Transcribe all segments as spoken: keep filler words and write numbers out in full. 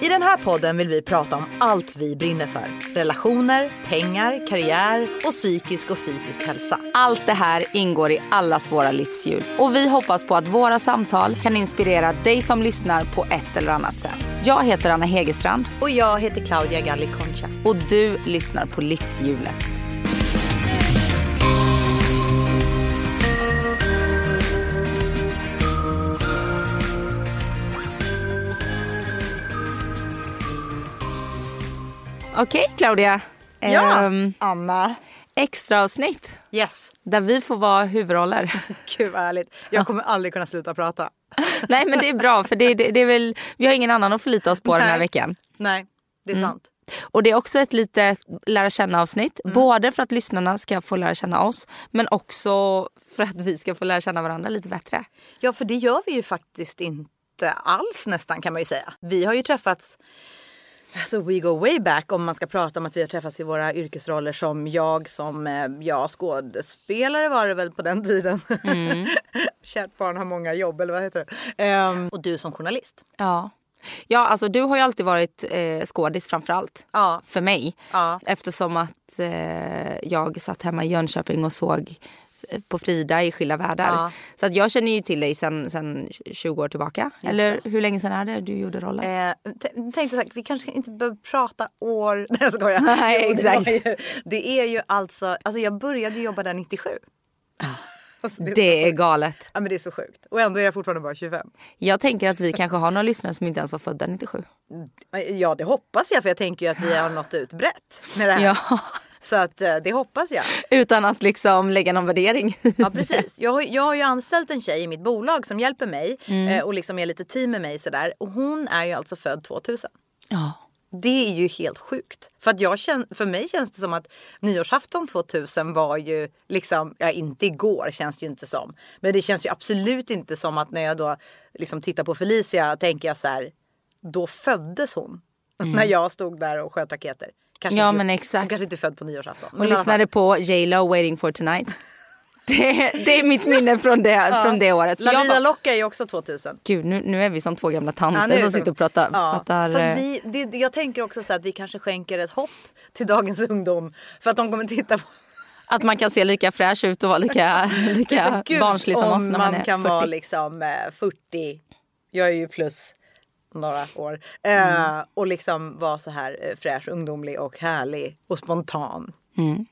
I den här podden vill vi prata om allt vi brinner för. Relationer, pengar, karriär och psykisk och fysisk hälsa. Allt det här ingår i allas våra livshjul. Och vi hoppas på att våra samtal kan inspirera dig som lyssnar på ett eller annat sätt. Jag heter Anna Hegestrand. Och jag heter Claudia Galiconcha. Och du lyssnar på Livshjulet. Okej, Claudia. Ja, um, Anna. Extra avsnitt. Yes. Där vi får vara huvudroller. Gud, ärligt. Jag kommer aldrig kunna sluta prata. Nej, men det är bra. För det, det, det är väl, vi har ingen annan att förlita oss på. Nej. Den här veckan. Nej, det är mm. sant. Och det är också ett litet lära känna avsnitt. Mm. Både för att lyssnarna ska få lära känna oss. Men också för att vi ska få lära känna varandra lite bättre. Ja, för det gör vi ju faktiskt inte alls nästan, kan man ju säga. Vi har ju träffats... Alltså we go way back, om man ska prata om att vi har träffats i våra yrkesroller som jag som ja, skådespelare var det väl på den tiden. Mm. Kärt barn har många jobb, eller vad heter det? Um, och du som journalist. Ja. Ja, alltså du har ju alltid varit eh, skådis framförallt. Ja. För mig. Ja. Eftersom att eh, jag satt hemma i Jönköping och såg på Frida i skilda världar. Ja. Så att jag känner ju till dig sen, sen tjugo år tillbaka. Just Eller så. Hur länge sedan är det du gjorde rollen? Eh, t- tänkte sagt, vi kanske inte behöver prata år... Nej, ska jag. Nej, jo, exakt. Det, ju, det är ju alltså... Alltså jag började jobba där nittiosju. Ja. Alltså, det är, det är galet. Ja, men det är så sjukt. Och ändå är jag fortfarande bara tjugofem. Jag tänker att vi kanske har några lyssnare som inte ens var födda nittiosju. Ja, det hoppas jag. För jag tänker ju att vi har nått ut brett med det här. Ja. Så att det hoppas jag. Utan att liksom lägga någon värdering. Ja, precis. Jag har, jag har ju anställt en tjej i mitt bolag som hjälper mig. Mm. Och liksom är lite team med mig sådär. Och hon är ju alltså född tvåtusen. Ja. Det är ju helt sjukt. För, att jag känner, för mig känns det som att nyårsafton tvåtusen var ju liksom... Ja, inte igår känns det ju inte som. Men det känns ju absolut inte som att när jag då liksom tittar på Felicia tänker jag så här... Då föddes hon. Mm. När jag stod där och sköt raketer. Kanske ja, inte, men exakt. Hon kanske inte är född på nyårsafton. Och lyssnade på J-Lo, Waiting for Tonight. Det, det är mitt minne från det, ja. Från det året. Lavina Locka är ju också tvåtusen. Gud, nu, nu är vi som två gamla tanter ja, som sitter och pratar. Ja. pratar Fast vi, det, jag tänker också så att vi kanske skänker ett hopp till dagens ungdom. För att de kommer titta på... Att man kan se lika fräsch ut och vara lika, lika barnslig som oss när man, man är fyrtio. Om man kan vara liksom fyrtio. Jag är ju plus... några år. Mm. Eh, och liksom vara så här fräsch, ungdomlig och härlig och spontan. Mm.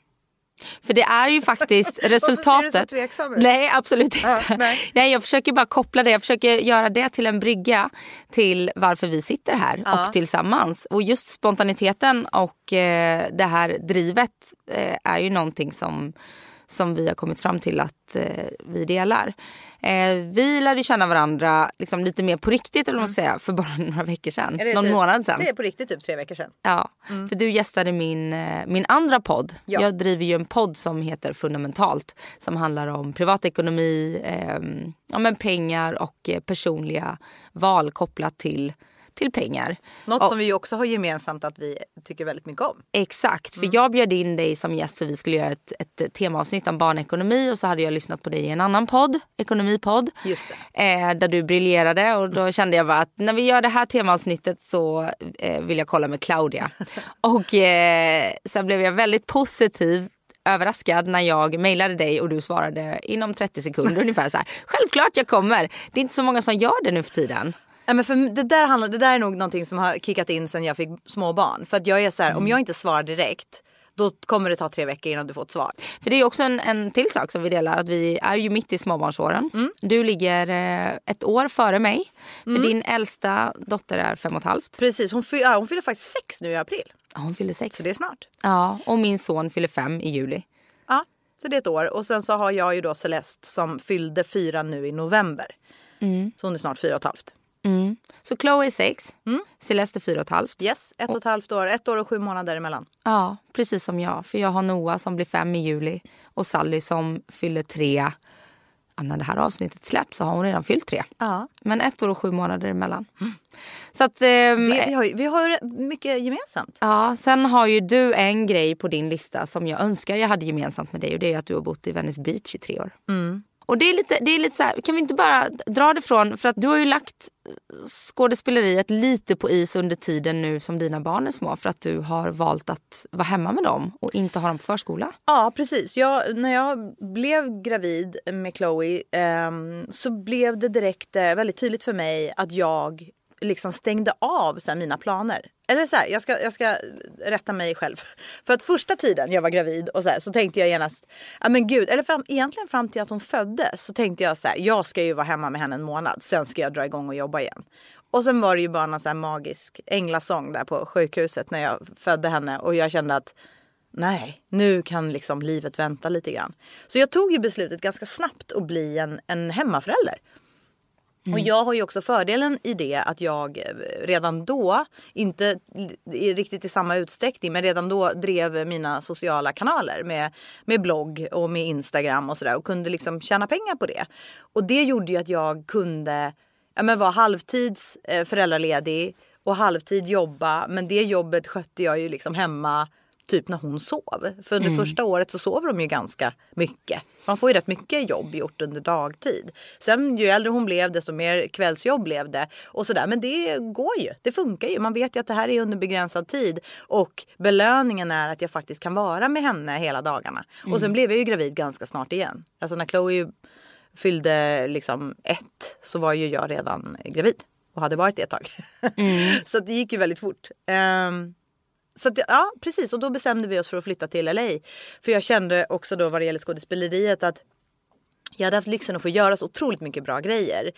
För det är ju faktiskt resultatet. Nej, absolut inte. Uh, nej. nej, jag försöker bara koppla det. Jag försöker göra det till en brygga till varför vi sitter här uh. och tillsammans. Och just spontaniteten och eh, det här drivet eh, är ju någonting som som vi har kommit fram till att eh, vi delar. Eh, vi lärde känna varandra liksom, lite mer på riktigt, eller vad man säger, för bara några veckor sedan. Någon typ, månad sedan. Det är på riktigt typ tre veckor sedan. Ja, mm. För du gästade min, min andra podd. Ja. Jag driver ju en podd som heter Fundamentalt, som handlar om privatekonomi, eh, ja, men pengar och personliga val kopplat till till pengar. Något och, som vi också har gemensamt att vi tycker väldigt mycket om. Exakt, för mm. jag bjöd in dig som gäst för vi skulle göra ett, ett temaavsnitt om barnekonomi och så hade jag lyssnat på dig i en annan podd, ekonomipodd. Just det. Eh, där du briljerade och då mm. kände jag bara att när vi gör det här temaavsnittet så eh, vill jag kolla med Claudia. och eh, sen blev jag väldigt positiv överraskad när jag mejlade dig och du svarade inom trettio sekunder ungefär så här. Självklart jag kommer. Det är inte så många som gör det nu för tiden. Ja, men för det, där handlar, det där är nog någonting som har kickat in sen jag fick små barn. För att jag är så här, mm. om jag inte svarar direkt, då kommer det ta tre veckor innan du får ett svar. För det är också en, en till sak som vi delar, att vi är ju mitt i småbarnsåren. Mm. Du ligger eh, ett år före mig, för mm. din äldsta dotter är fem och ett halvt. Precis, hon, fyll, ja, hon fyller faktiskt sex nu i april. Ja, hon fyller sex. Så det är snart. Ja, och min son fyller fem i juli. Ja, så det är ett år. Och sen så har jag ju då Celeste som fyllde fyra nu i november. Mm. Så hon är snart fyra och ett halvt. Mm. Så Chloe är sex, mm. Celeste är fyra och ett halvt. Yes, ett och ett halvt år, ett år och sju månader emellan. Ja, precis som jag. För jag har Noah som blir fem i juli och Sally som fyller tre när det här avsnittet släpps så har hon redan fyllt tre. Ja. Men ett år och sju månader emellan. Mm. Så att, eh, det, vi, har ju, vi har mycket gemensamt. Ja, sen har ju du en grej på din lista som jag önskar jag hade gemensamt med dig. Och det är att du har bott i Venice Beach i tre år. Mm. Och det är lite, det är lite så här, kan vi inte bara dra det från? För att du har ju lagt skådespeleriet lite på is under tiden nu som dina barn är små. För att du har valt att vara hemma med dem och inte ha dem på förskola. Ja, precis. Jag, när jag blev gravid med Chloe eh, så blev det direkt eh, väldigt tydligt för mig att jag liksom stängde av så här, mina planer. Eller så här, jag ska, jag ska rätta mig själv. För att första tiden jag var gravid och så, här, så tänkte jag genast, ja men gud, eller fram, egentligen fram till att hon föddes så tänkte jag så här, jag ska ju vara hemma med henne en månad, sen ska jag dra igång och jobba igen. Och sen var det ju bara en så här magisk änglasång där på sjukhuset när jag födde henne och jag kände att nej, nu kan liksom livet vänta lite grann. Så jag tog ju beslutet ganska snabbt att bli en, en hemmaförälder. Mm. Och jag har ju också fördelen i det att jag redan då, inte riktigt i samma utsträckning, men redan då drev mina sociala kanaler med, med blogg och med Instagram och sådär. Och kunde liksom tjäna pengar på det. Och det gjorde ju att jag kunde ja, men vara halvtids föräldraledig och halvtid jobba. Men det jobbet skötte jag ju liksom hemma typ när hon sov. För under mm. första året så sover de ju ganska mycket. Man får ju rätt mycket jobb gjort under dagtid. Sen ju äldre hon blev desto mer kvällsjobb blev det. Och sådär. Men det går ju. Det funkar ju. Man vet ju att det här är under begränsad tid. Och belöningen är att jag faktiskt kan vara med henne hela dagarna. Mm. Och sen blev jag ju gravid ganska snart igen. Alltså när Chloe fyllde liksom ett så var ju jag redan gravid. Och hade varit det ett tag. Mm. Så det gick ju väldigt fort. Um, Så att, ja, precis. Och då bestämde vi oss för att flytta till L A. För jag kände också då vad det gäller skådespeleriet att jag hade haft lyxen att få göra så otroligt mycket bra grejer.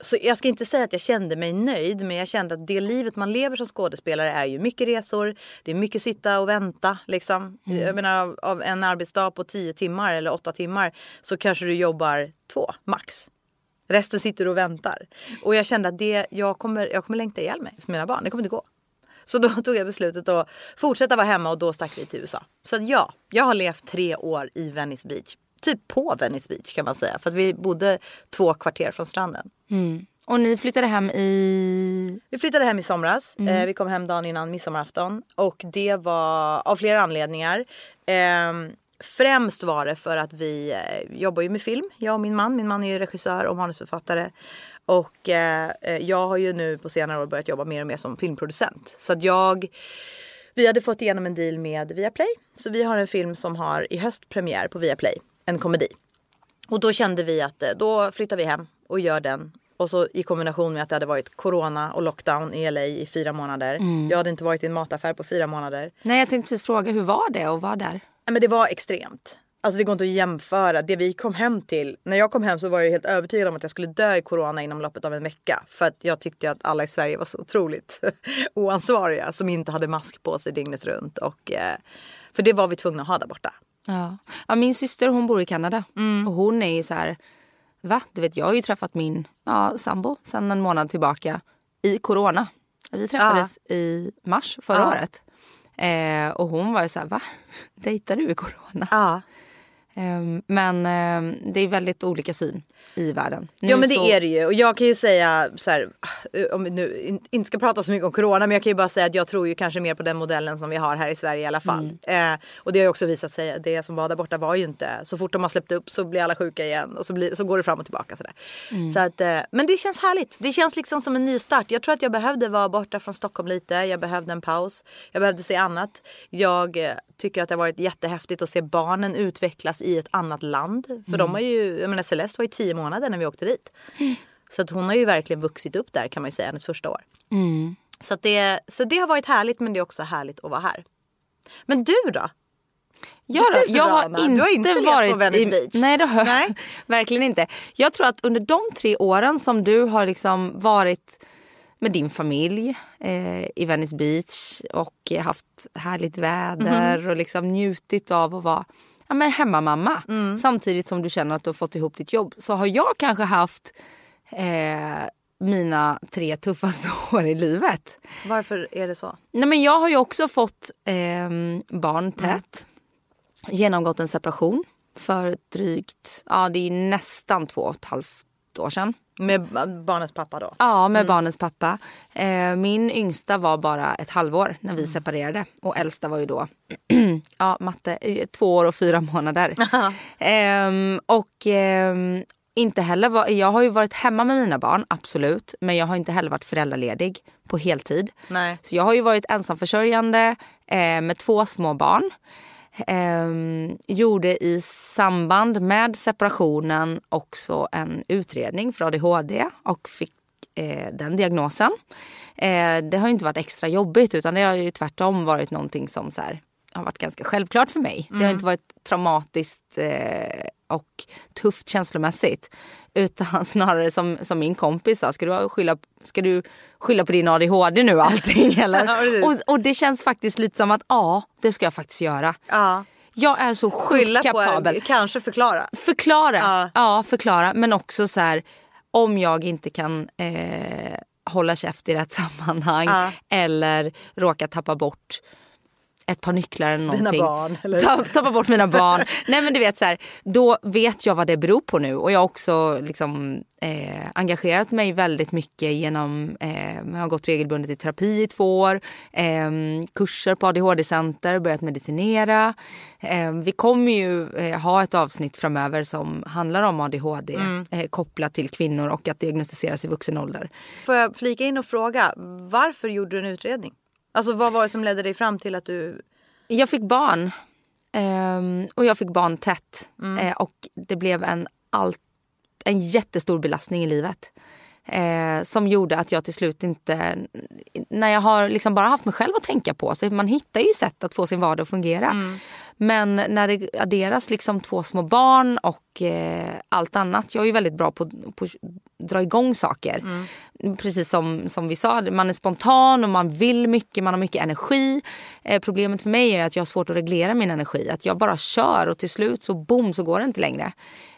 Så jag ska inte säga att jag kände mig nöjd, men jag kände att det livet man lever som skådespelare är ju mycket resor. Det är mycket sitta och vänta liksom. Mm. Jag menar av, av en arbetsdag på tio timmar eller åtta timmar så kanske du jobbar två max. Resten sitter och väntar. Och jag kände att det, jag, kommer, jag kommer längta ihjäl mig för mina barn. Det kommer inte gå. Så då tog jag beslutet att fortsätta vara hemma och då stack vi till U S A. Så att ja, jag har levt tre år i Venice Beach. Typ på Venice Beach kan man säga. För att vi bodde två kvarter från stranden. Mm. Och ni flyttade hem i... Vi flyttade hem i somras. Mm. Eh, vi kom hem dagen innan midsommarafton. Och det var av flera anledningar. Eh, främst var det för att vi eh, jobbar ju med film. Jag och min man. Min man är ju regissör och manusförfattare. Och eh, jag har ju nu på senare år börjat jobba mer och mer som filmproducent. Så att jag, vi hade fått igenom en deal med Viaplay. Så vi har en film som har i höst premiär på Viaplay. En komedi. Och då kände vi att eh, då flyttar vi hem och gör den. Och så i kombination med att det hade varit corona och lockdown i L A i fyra månader. Mm. Jag hade inte varit i en mataffär på fyra månader. Nej, jag tänkte precis fråga, hur var det att vara där? Ja, men det var extremt. Alltså det går inte att jämföra. Det vi kom hem till, när jag kom hem så var jag helt övertygad om att jag skulle dö i corona inom loppet av en vecka. För att jag tyckte att alla i Sverige var så otroligt oansvariga som inte hade mask på sig dygnet runt. Och, för det var vi tvungna att ha där borta. Ja, ja min syster hon bor i Kanada mm. och hon är ju så här, va? Du vet jag har ju träffat min ja, sambo sedan en månad tillbaka i corona. Vi träffades ja. i mars förra ja. året. Eh, och hon var ju så här, va? Dejtar du i corona? Ja. Men det är väldigt olika syn i världen. Nu ja men det så... är det ju. Och jag kan ju säga så här, om vi nu inte ska prata så mycket om corona, men jag kan ju bara säga att jag tror ju kanske mer på den modellen som vi har här i Sverige i alla fall. Mm. Eh, och det har ju också visat sig, det som var där borta var ju inte, så fort de har släppt upp så blir alla sjuka igen och så, blir, så går det fram och tillbaka sådär. Mm. Så att, eh, men det känns härligt. Det känns liksom som en ny start. Jag tror att jag behövde vara borta från Stockholm lite. Jag behövde en paus. Jag behövde se annat. Jag eh, tycker att det har varit jättehäftigt att se barnen utvecklas i ett annat land. För mm. de har ju, jag menar Celeste var ju tio månader när vi åkte dit. Mm. Så att hon har ju verkligen vuxit upp där kan man ju säga, hennes första år. Mm. Så, att det, så det har varit härligt men det är också härligt att vara här. Men du då? Jag, då, du, jag har inte, du har inte varit på Venice Beach. I, nej, det har nej. verkligen inte. Jag tror att under de tre åren som du har liksom varit med din familj eh, i Venice Beach och haft härligt väder mm. och liksom njutit av att vara ja, men hemmamamma. Mm. Samtidigt som du känner att du har fått ihop ditt jobb. Så har jag kanske haft eh, mina tre tuffaste år i livet. Varför är det så? Nej, men jag har ju också fått eh, barn tätt. Mm. Genomgått en separation. för drygt, ja det är nästan två och ett halvt år sedan. Med barnens pappa då? Ja, med mm. barnens pappa. Eh, min yngsta var bara ett halvår när vi separerade. Och äldsta var ju då ja, matte, två år och fyra månader. eh, och eh, inte heller var, jag har ju varit hemma med mina barn, absolut. Men jag har inte heller varit föräldraledig på heltid. Nej. Så jag har ju varit ensamförsörjande eh, med två små barn. Eh, gjorde i samband med separationen också en utredning för A D H D och fick eh, den diagnosen. Eh, det har ju inte varit extra jobbigt utan det har ju tvärtom varit någonting som så här, har varit ganska självklart för mig. Mm. Det har inte varit traumatiskt eh, och tufft känslomässigt utan snarare som, som min kompis sa, ska du skylla, ska du skylla på din A D H D nu allting eller? och, och det känns faktiskt lite som att ja, det ska jag faktiskt göra. Ja. Jag är så sjukt kapabel. På, kanske förklara. Förklara, ja. ja förklara. Men också så här, om jag inte kan eh, hålla käft i rätt sammanhang ja. Eller råka tappa bort ett par nycklar eller någonting. Dina barn, eller? Ta, tappa bort mina barn. Nej men du vet så här, då vet jag vad det beror på nu. Och jag har också liksom, eh, engagerat mig väldigt mycket genom, eh, jag har gått regelbundet i terapi i två år. Eh, kurser på A D H D-center, börjat medicinera. Eh, vi kommer ju eh, ha ett avsnitt framöver som handlar om A D H D. Mm. Eh, kopplat till kvinnor och att diagnostiseras i vuxen ålder. Får jag flika in och fråga, varför gjorde du en utredning? Alltså vad var det som ledde dig fram till att du... Jag fick barn. Eh, och jag fick barn tätt. Mm. Eh, och det blev en, allt, en jättestor belastning i livet. Eh, som gjorde att jag till slut inte... När jag har liksom bara haft mig själv att tänka på. Så man hittar ju sätt att få sin vardag att fungera. Mm. Men när det adderas liksom två små barn och eh, allt annat. Jag är ju väldigt bra på att dra igång saker. Mm. Precis som, som vi sa, man är spontan och man vill mycket, man har mycket energi. Eh, problemet för mig är att jag har svårt att reglera min energi. Att jag bara kör och till slut så boom så går det inte längre.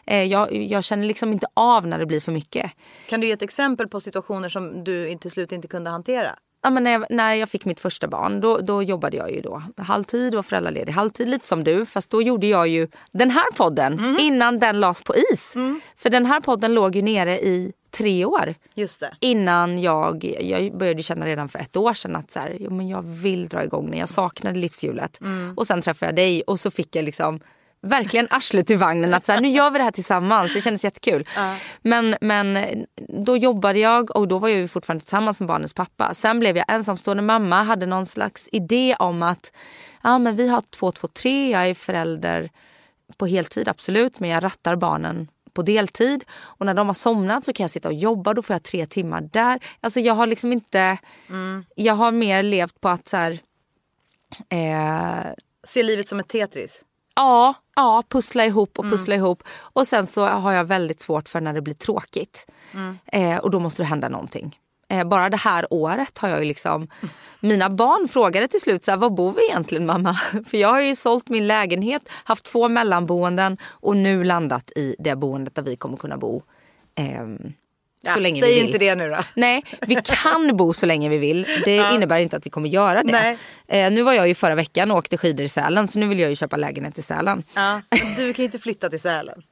Eh, jag, jag känner liksom inte av när det blir för mycket. Kan du ge ett exempel på situationer som du till slut inte kunde hantera? Ja, men när, jag, när jag fick mitt första barn då, då jobbade jag ju då halvtid och föräldraledig halvtid lite som du fast då gjorde jag ju den här podden mm. innan den lades på is mm. för den här podden låg ju nere i tre år. Just det. Innan jag, jag började känna redan för ett år sedan att så här, jo, men jag vill dra igång när jag saknade livshjulet mm. och sen träffade jag dig och så fick jag liksom verkligen arslet i vagnen att så här, nu gör vi det här tillsammans, det kändes jättekul uh. men, men då jobbade jag och då var jag ju fortfarande tillsammans med barnens pappa, sen blev jag ensamstående mamma, hade någon slags idé om att ja men vi har två två tre, jag är förälder på heltid absolut men jag rattar barnen på deltid och när de har somnat så kan jag sitta och jobba, då får jag tre timmar där, alltså jag har liksom inte mm. jag har mer levt på att så här, eh... se livet som ett Tetris. Ja, ja, pussla ihop och pussla mm. ihop. Och sen så har jag väldigt svårt för när det blir tråkigt. Mm. Eh, och då måste det hända någonting. Eh, bara det här året har jag ju liksom... Mm. Mina barn frågade till slut så här, var bor vi egentligen mamma? För jag har ju sålt min lägenhet, haft två mellanboenden och nu landat i det boendet där vi kommer kunna bo. Eh, så ja, länge säg vi vill. Inte det nu då. Nej, vi kan bo så länge vi vill. Det ja. Innebär inte att vi kommer göra det. Eh, nu var jag ju förra veckan och åkte skidor i Sälen. Så nu vill jag ju köpa lägenhet i Sälen. Ja. Du kan ju inte flytta till Sälen.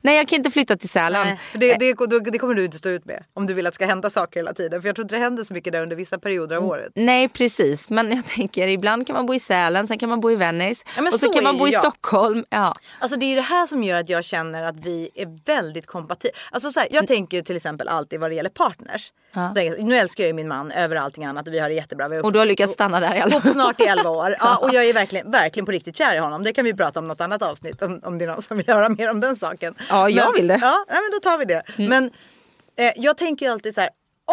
Nej, jag kan inte flytta till Sälen. Nej, för det, det, det kommer du inte stå ut med. Om du vill att det ska hända saker hela tiden. För jag tror inte det händer så mycket där under vissa perioder av året. Nej, precis. Men jag tänker, ibland kan man bo i Sälen. Sen kan man bo i Venice. Ja, och så, så kan man bo jag. i Stockholm. Ja. Alltså det är ju det här som gör att jag känner att vi är väldigt kompatibla. Alltså så här, jag tänker till exempel alltid vad det gäller partners. Ja. Så tänker jag, nu älskar jag ju min man över allting annat. Och vi har det jättebra. Vi har och du har lyckats stanna där i alla fall. Snart i elva år. Ja, och jag är verkligen, verkligen på riktigt kär i honom. Det kan vi prata om något annat avsnitt. Om, om det är någon som vill höra mer om den saken. Ja, jag men, vill det. Ja, nej, men då tar vi det. Mm. Men eh, jag tänker ju alltid så här,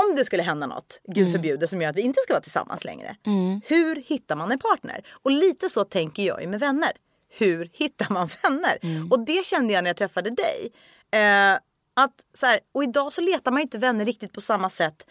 om det skulle hända något, Gud mm. förbjuder, som gör att vi inte ska vara tillsammans längre. Mm. Hur hittar man en partner? Och lite så tänker jag ju med vänner. Hur hittar man vänner? Mm. Och det kände jag när jag träffade dig. Eh, att så här, och idag så letar man ju inte vänner riktigt på samma sätt.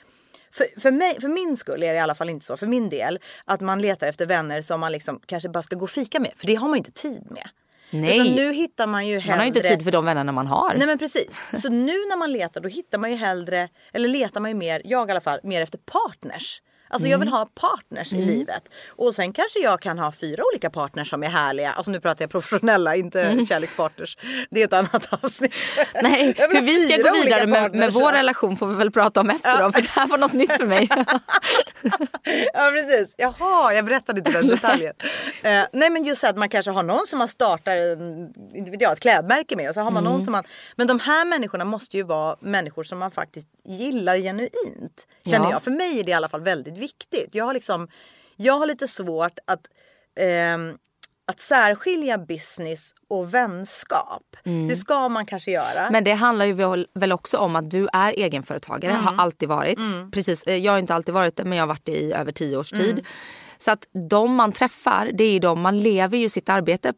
För, för, mig, för min skull är det i alla fall inte så, för min del, att man letar efter vänner som man liksom kanske bara ska gå och fika med. För det har man ju inte tid med. Nej. Utan nu hittar man ju hellre... Man har ju inte tid för de vännerna man har. Nej men precis. Så nu när man letar då hittar man ju hellre, eller letar man ju mer, jag i alla fall, mer efter partners. Alltså mm. jag vill ha partners mm. i livet. Och sen kanske jag kan ha fyra olika partners som är härliga. Alltså nu pratar jag professionella, inte mm. kärlekspartners. Det är ett annat avsnitt. Nej, hur vi ska gå vidare med, med vår relation får vi väl prata om efteråt. Ja. För det här var något nytt för mig. Ja, precis. Jaha, jag berättade inte den detaljen. uh, nej, men just så att man kanske har någon som man startar inte vet jag, ett klädmärke med. Och så har man mm. någon som man... Men de här människorna måste ju vara människor som man faktiskt gillar genuint. Känner ja. jag. För mig är det i alla fall väldigt viktigt. Jag har, liksom, jag har lite svårt att, eh, att särskilja business och vänskap. Mm. Det ska man kanske göra. Men det handlar ju väl också om att du är egenföretagare. Mm. Har alltid varit. Mm. Precis, jag har inte alltid varit det, men jag har varit det i över tio års tid. Mm. Så att de man träffar, det är ju de man lever ju sitt arbete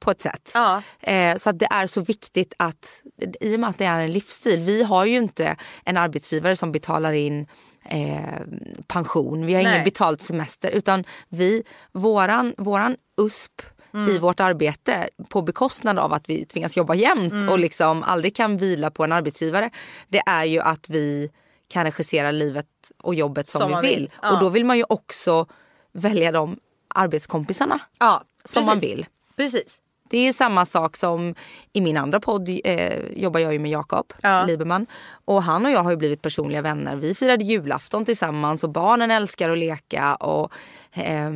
på ett sätt. Ja. Eh, så att det är så viktigt att, i och med att det är en livsstil, vi har ju inte en arbetsgivare som betalar in Eh, pension, vi har Nej. ingen betalt semester, utan vi, våran, våran U S P mm. i vårt arbete på bekostnad av att vi tvingas jobba jämt mm. och liksom aldrig kan vila på en arbetsgivare, det är ju att vi kan regissera livet och jobbet som, som vi vill, vill. Ja. Och då vill man ju också välja de arbetskompisarna ja, som man vill. Precis. Det är samma sak som i min andra podd eh, jobbar jag ju med Jakob ja. Lieberman. Och han och jag har ju blivit personliga vänner. Vi firade julafton tillsammans och barnen älskar att leka. Och eh,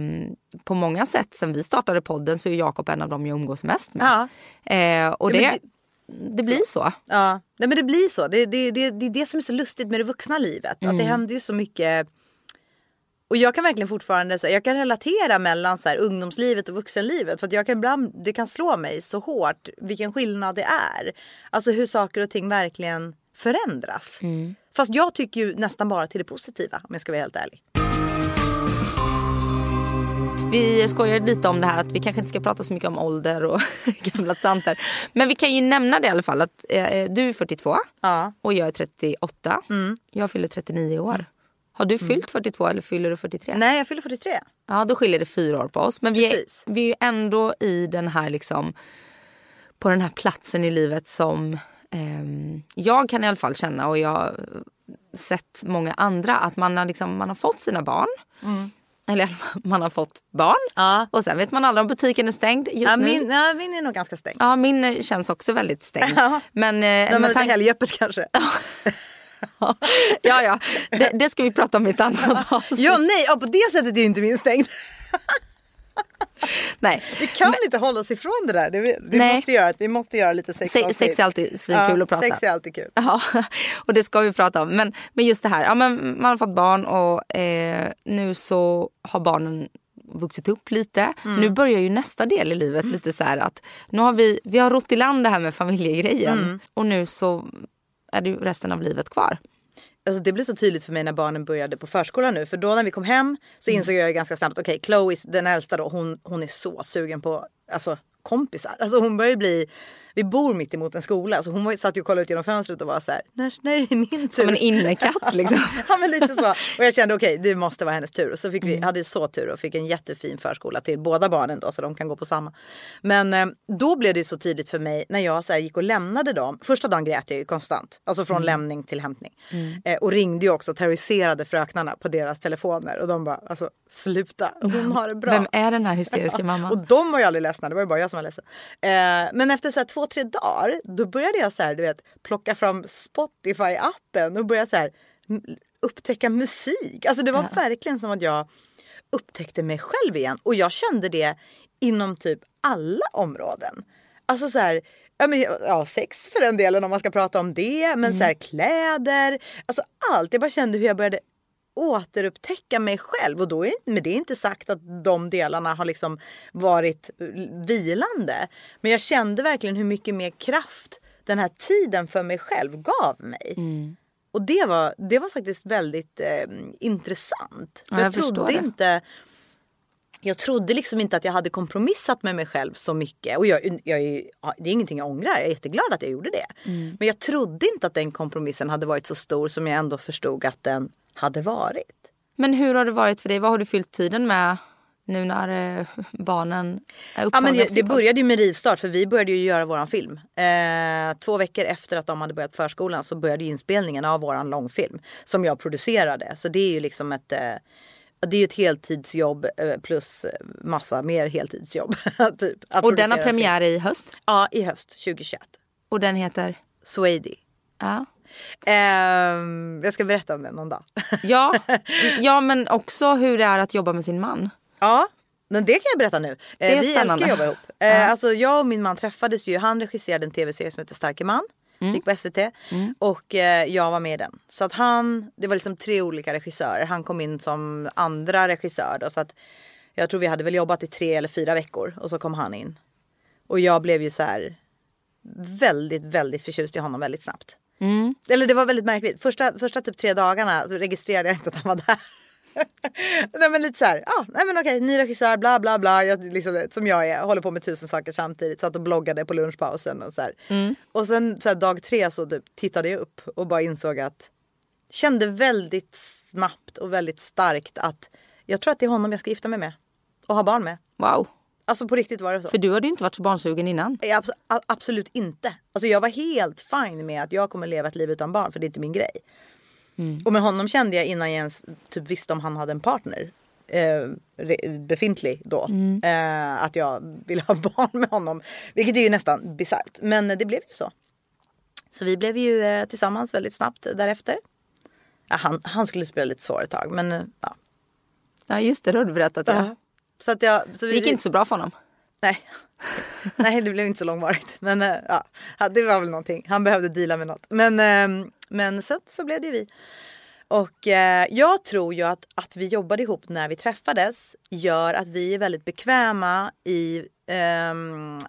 på många sätt sen vi startade podden så är Jakob en av dem jag umgås mest med. Ja. Eh, och ja, det, det, det blir så. Ja, nej, men det blir så. Det, det, det, det är det som är så lustigt med det vuxna livet. Mm. Att det händer ju så mycket... Och jag kan verkligen fortfarande, jag kan relatera mellan så här, ungdomslivet och vuxenlivet. För att jag kan ibland, det kan slå mig så hårt vilken skillnad det är. Alltså hur saker och ting verkligen förändras. Mm. Fast jag tycker ju nästan bara till det positiva, om jag ska vara helt ärlig. Vi skojar lite om det här att vi kanske inte ska prata så mycket om ålder och gamla tanter. Men vi kan ju nämna det i alla fall att eh, du är fyrtiotvå ja. och jag är trettioåtta. Mm. Jag fyller trettionio år. Mm. Har du fyllt fyrtiotvå eller fyller du fyrtiotre? Nej, jag fyller fyrtiotre. Ja, då skiljer det fyra år på oss. Men vi är, vi är ju ändå i den här liksom, på den här platsen i livet som eh, jag kan i alla fall känna. Och jag har sett många andra att man har, liksom, man har fått sina barn. Mm. Eller man har fått barn. Ja. Och sen vet man aldrig om butiken är stängd just ja, min, nu. Ja, min är nog ganska stängd. Ja, min känns också väldigt stängd. Ja. Men, eh, den är lite helgöppet kanske. Ja, ja. Det, det ska vi prata om i ett annat avsnitt. Ja, nej. Ja, på det sättet är ju inte min stängd. Nej. Vi kan men, inte hålla oss ifrån det där. Det, vi, vi, måste göra, vi måste göra lite sex. Se, sex är alltid svinkul ja, att prata. Sex är alltid kul. Ja, och det ska vi prata om. Men, men just det här. Ja, men man har fått barn och eh, nu så har barnen vuxit upp lite. Mm. Nu börjar ju nästa del i livet mm. lite så här att nu har vi, vi har rott i land det här med familjegrejen. Mm. Och nu så... är det resten av livet kvar? Alltså det blev så tydligt för mig när barnen började på förskolan nu. För då när vi kom hem så insåg jag ganska snabbt. Okej, okay, Chloe, den äldsta då, hon, hon är så sugen på alltså, kompisar. Alltså hon börjar bli... Vi bor mitt emot en skola. Så hon satt ju och kollade ut genom fönstret och var så här. När, när är det min tur? Som en innekatt liksom. Ja, men lite så. Och jag kände okej, okay, det måste vara hennes tur. Och så fick vi, mm. hade vi så tur och fick en jättefin förskola till båda barnen då. Så de kan gå på samma. Men eh, då blev det så tydligt för mig när jag så här, gick och lämnade dem. Första dagen grät jag ju konstant. Alltså från mm. lämning till hämtning. Mm. Eh, och ringde ju också och terroriserade fröknarna på deras telefoner. Och de bara, alltså sluta. Och de har det bra. Vem är den här hysteriska mamman? Och de var ju aldrig ledsna. Det var ju bara jag som var ledsen. Eh, men efter så här två tre dagar, då började jag så här, du vet, plocka fram Spotify-appen och börja så här upptäcka musik. Alltså det var ja. verkligen som att jag upptäckte mig själv igen. Och jag kände det inom typ alla områden. Alltså så här, ja, men, ja sex för den delen om man ska prata om det. Men mm. så här kläder, alltså allt. Jag bara kände hur jag började återupptäcka mig själv. Och då är, men det är inte sagt att de delarna har liksom varit vilande. Men jag kände verkligen hur mycket mer kraft den här tiden för mig själv gav mig. Mm. Och det var, det var faktiskt väldigt eh, intressant. Ja, jag jag trodde inte... Jag trodde liksom inte att jag hade kompromissat med mig själv så mycket. Och jag, jag är, det är ingenting jag ångrar. Jag är jätteglad att jag gjorde det. Mm. Men jag trodde inte att den kompromissen hade varit så stor som jag ändå förstod att den hade varit. Men hur har det varit för dig? Vad har du fyllt tiden med nu när barnen är upptagna. Ja, men det, det började ju med rivstart, för vi började ju göra våran film. Eh, två veckor efter att de hade börjat förskolan så började inspelningen av våran långfilm som jag producerade. Så det är ju liksom ett... Eh, det är ju ett heltidsjobb plus massa mer heltidsjobb. Typ, och den har premiär film. I höst? Ja, i höst tjugohundratjugoett. Och den heter? Swady. Ja. Um, jag ska berätta om den någon dag. ja. ja, men också hur det är att jobba med sin man. Ja, men det kan jag berätta nu. Det är Vi spännande. Älskar jobba ihop. Ja. Alltså, jag och min man träffades ju. Han regisserade en tv-serie som heter Starke Man. Mm. Gick på S V T. Mm. Och eh, jag var med i den. Så att han, det var liksom tre olika regissörer. Han kom in som andra regissör då, så att jag tror vi hade väl jobbat i tre eller fyra veckor. Och så kom han in. Och jag blev ju så här väldigt, väldigt förtjust i honom väldigt snabbt. Mm. Eller det var väldigt märkligt. Första, första typ tre dagarna så registrerade jag inte att han var där. Nej, men lite så här, ah, nej men okej, ny regissör, bla bla bla, jag, liksom, som jag är, håller på med tusen saker samtidigt, satt och bloggade på lunchpausen och så här. Mm. Och sen så här, dag tre så typ, tittade jag upp och bara insåg att, kände väldigt snabbt och väldigt starkt att jag tror att det är honom jag ska gifta mig med och ha barn med. Wow. Alltså på riktigt var det så. För du hade ju inte varit så barnsugen innan. Jag, abso- absolut inte. Alltså jag var helt fine med att jag kommer leva ett liv utan barn, för det är inte min grej. Mm. Och med honom kände jag innan jag ens typ visste om han hade en partner eh, befintlig då. Mm. Eh, att jag ville ha barn med honom. Vilket är ju nästan bisarrt. Men det blev ju så. Så vi blev ju eh, tillsammans väldigt snabbt därefter. Ja, han, han skulle spela lite svårt tag, men eh, ja. Ja, just det, då har du berättat. Ja. Ja. Så att jag, så vi, det gick inte så bra för honom. Nej. Nej, det blev inte så långvarigt. Men eh, ja, det var väl någonting. Han behövde deala med något. Men... Eh, Men sen så blev det vi. Och eh, jag tror ju att, att vi jobbade ihop när vi träffades gör att vi är väldigt bekväma i eh,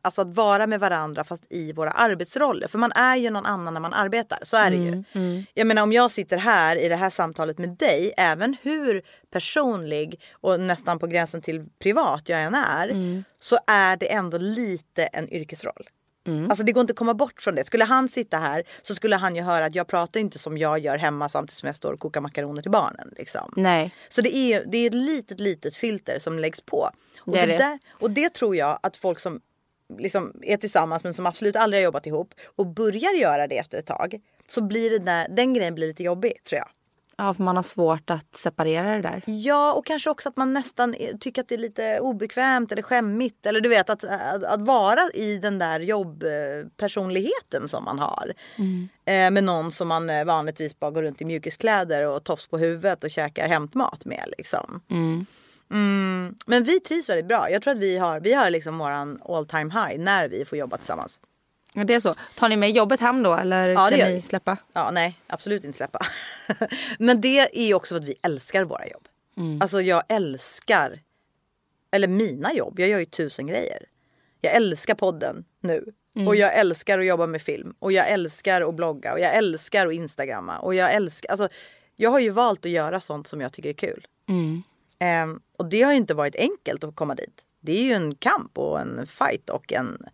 alltså att vara med varandra fast i våra arbetsroller. För man är ju någon annan när man arbetar, så är det ju. Mm, mm. Jag menar, om jag sitter här i det här samtalet med dig, även hur personlig och nästan på gränsen till privat jag än är, mm. så är det ändå lite en yrkesroll. Mm. Alltså det går inte att komma bort från det. Skulle han sitta här så skulle han ju höra att jag pratar inte som jag gör hemma samtidigt som jag står och kokar makaroner till barnen. Liksom. Nej. Så det är, det är ett litet, litet filter som läggs på. Och det, det, det. Där, och det tror jag att folk som liksom är tillsammans men som absolut aldrig har jobbat ihop och börjar göra det efter ett tag, så blir det där, den grejen blir lite jobbig, tror jag. Ja, för man har svårt att separera det där. Ja, och kanske också att man nästan tycker att det är lite obekvämt eller skämmigt. Eller du vet, att, att, att vara i den där jobbpersonligheten som man har. Mm. Eh, med någon som man vanligtvis bara går runt i mjukiskläder och tofs på huvudet och käkar hämtmat med. Liksom. Mm. Mm. Men vi trivs väldigt bra. Jag tror att vi har, vi har liksom våran all time high när vi får jobba tillsammans. Det är så. Tar ni med jobbet hem då? Eller ja, kan ni släppa? Ja, nej, absolut inte släppa. Men det är också för att vi älskar våra jobb. Mm. Alltså jag älskar, eller mina jobb. Jag gör ju tusen grejer. Jag älskar podden nu. Mm. Och jag älskar att jobba med film. Och jag älskar att blogga. Och jag älskar att instagramma. Och jag älskar, alltså jag har ju valt att göra sånt som jag tycker är kul. Mm. Um, och det har ju inte varit enkelt att komma dit. Det är ju en kamp och en fight och en...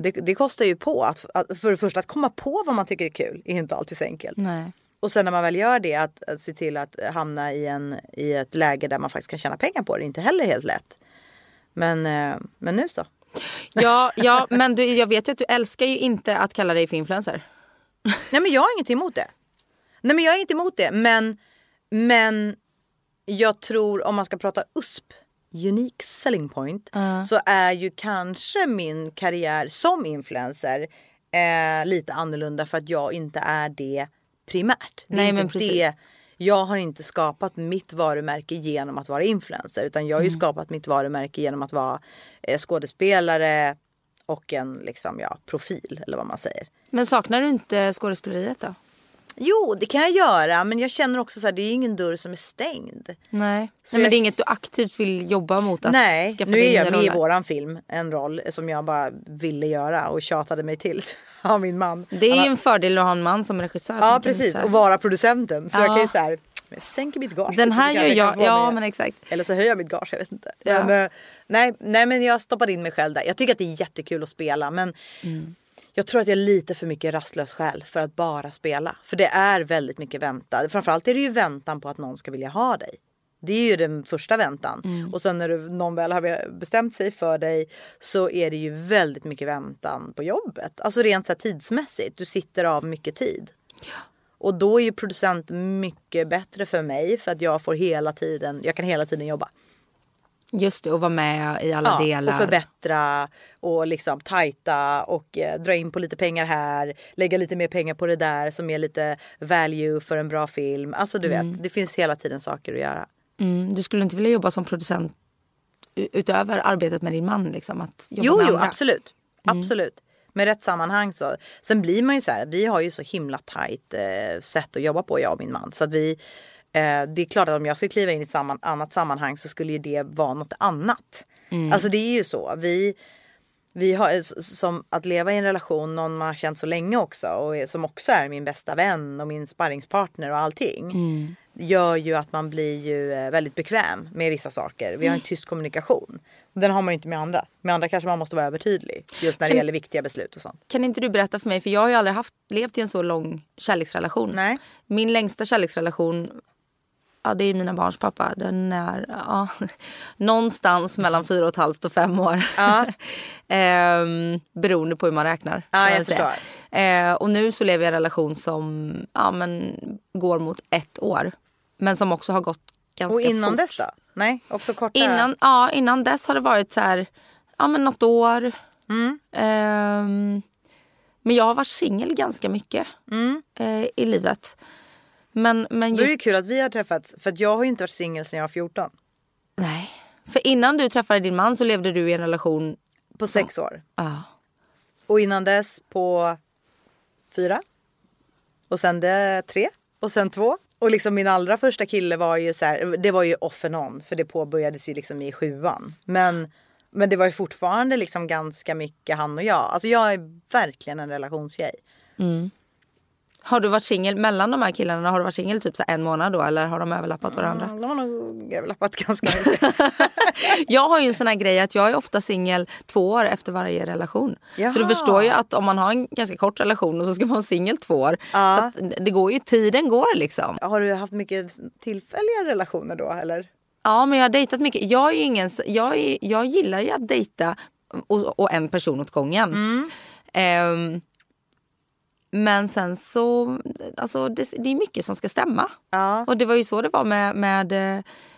Det, det kostar ju på att, att för det första att komma på vad man tycker är kul är inte alltid så enkelt. Nej. Och sen när man väl gör det att, att se till att hamna i, en, i ett läge där man faktiskt kan tjäna pengar på det är inte heller helt lätt. Men, men nu så. Ja, ja men du, jag vet ju att du älskar ju inte att kalla dig för influencer. Nej, men jag har inget emot det. Nej, men jag är inte emot det. Men, men jag tror om man ska prata U S P, unique selling point, uh. så är ju kanske min karriär som influencer eh, lite annorlunda för att jag inte är det primärt. Det är Nej, inte men precis. Det. Jag har inte skapat mitt varumärke genom att vara influencer, utan jag har ju mm. skapat mitt varumärke genom att vara eh, skådespelare och en liksom, ja, profil eller vad man säger. Men saknar du inte skådespeleriet då? Jo, det kan jag göra. Men jag känner också så här, det är ingen dörr som är stängd. Nej, så Nej men det är inget du aktivt vill jobba mot att Nej, skaffa. Nej, nu är jag med roller. I våran film. En roll som jag bara ville göra och tjatade mig till av min man. Det är ju en fördel att ha en man som regissör. Ja, precis. Och vara producenten. Så ja. Jag kan ju så här, sänker mitt gage. Den här gör jag, jag ja men exakt. Eller så höjer jag mitt gage, jag vet inte. Ja. Men, nej, nej, men jag stoppar in mig själv där. Jag tycker att det är jättekul att spela, men... Mm. Jag tror att jag är lite för mycket rastlös själ för att bara spela. För det är väldigt mycket vänta. Framförallt är det ju väntan på att någon ska vilja ha dig. Det är ju den första väntan. Mm. Och sen när du, någon väl har bestämt sig för dig, så är det ju väldigt mycket väntan på jobbet. Alltså rent så här tidsmässigt. Du sitter av mycket tid. Ja. Och då är ju producent mycket bättre för mig, för att jag får hela tiden, jag kan hela tiden jobba. Just det, och vara med i alla ja, delar. Och förbättra och liksom tajta och eh, dra in på lite pengar här. Lägga lite mer pengar på det där som är lite value för en bra film. Alltså du mm. vet, det finns hela tiden saker att göra. Mm. Du skulle inte vilja jobba som producent utöver arbetet med din man? Liksom, att jobba jo, med jo andra. absolut. Mm. Absolut. Med rätt sammanhang så. Sen blir man ju så här, vi har ju så himla tajt eh, sätt att jobba på, jag och min man. Så att vi... Det är klart att om jag skulle kliva in i ett samman- annat sammanhang så skulle ju det vara något annat. Mm. Alltså det är ju så. Vi, vi har som att leva i en relation, någon man har känt så länge också. Och som också är min bästa vän och min sparringspartner och allting. Mm. Gör ju att man blir ju väldigt bekväm med vissa saker. Vi har en tyst kommunikation. Den har man ju inte med andra. Med andra kanske man måste vara övertydlig. Just när kan, det gäller viktiga beslut och sånt. Kan inte du berätta för mig? För jag har ju aldrig haft, levt i en så lång kärleksrelation. Nej. Min längsta kärleksrelation... Ja, det är mina barns pappa. Den är ja, någonstans mellan fyra och ett halvt och fem år. Ja. ehm, beroende på hur man räknar. Ja, jag förstår. Ehm, och nu så lever jag i en relation som ja, men, går mot ett år. Men som också har gått ganska fort. Och innan fort. dess då? Nej, också korta... Innan, ja, innan dess har det varit så här, ja men något år. Mm. Ehm, men jag har varit singel ganska mycket mm. eh, i livet. Men, men just... Det är ju kul att vi har träffats. För att jag har ju inte varit singel sedan jag var fjorton. Nej. För innan du träffade din man så levde du i en relation... På sex som... år. Ja. Ah. Och innan dess på fyra. Och sen det tre. Och sen två. Och liksom min allra första kille var ju så här... Det var ju off and on. För det påbörjades ju liksom i sjuan. Men, men det var ju fortfarande liksom ganska mycket han och jag. Alltså jag är verkligen en relationstjej. Mm. Har du varit singel mellan de här killarna? Har du varit singel typ så en månad då? Eller har de överlappat varandra? Mm, de har nog överlappat ganska mycket. Jag har ju en sån här grej att jag är ofta singel två år efter varje relation. Jaha. Så du förstår ju att om man har en ganska kort relation och så ska man vara singel två år. Ja. Så att det går ju, tiden går liksom. Har du haft mycket tillfälliga relationer då? Eller? Ja, men jag har dejtat mycket. Jag, är ju ingen, jag, är, jag gillar ju att dejta och, och en person åt gången. Mm. Ehm... Men sen så, alltså det, det är mycket som ska stämma. Ja. Och det var ju så det var med, med,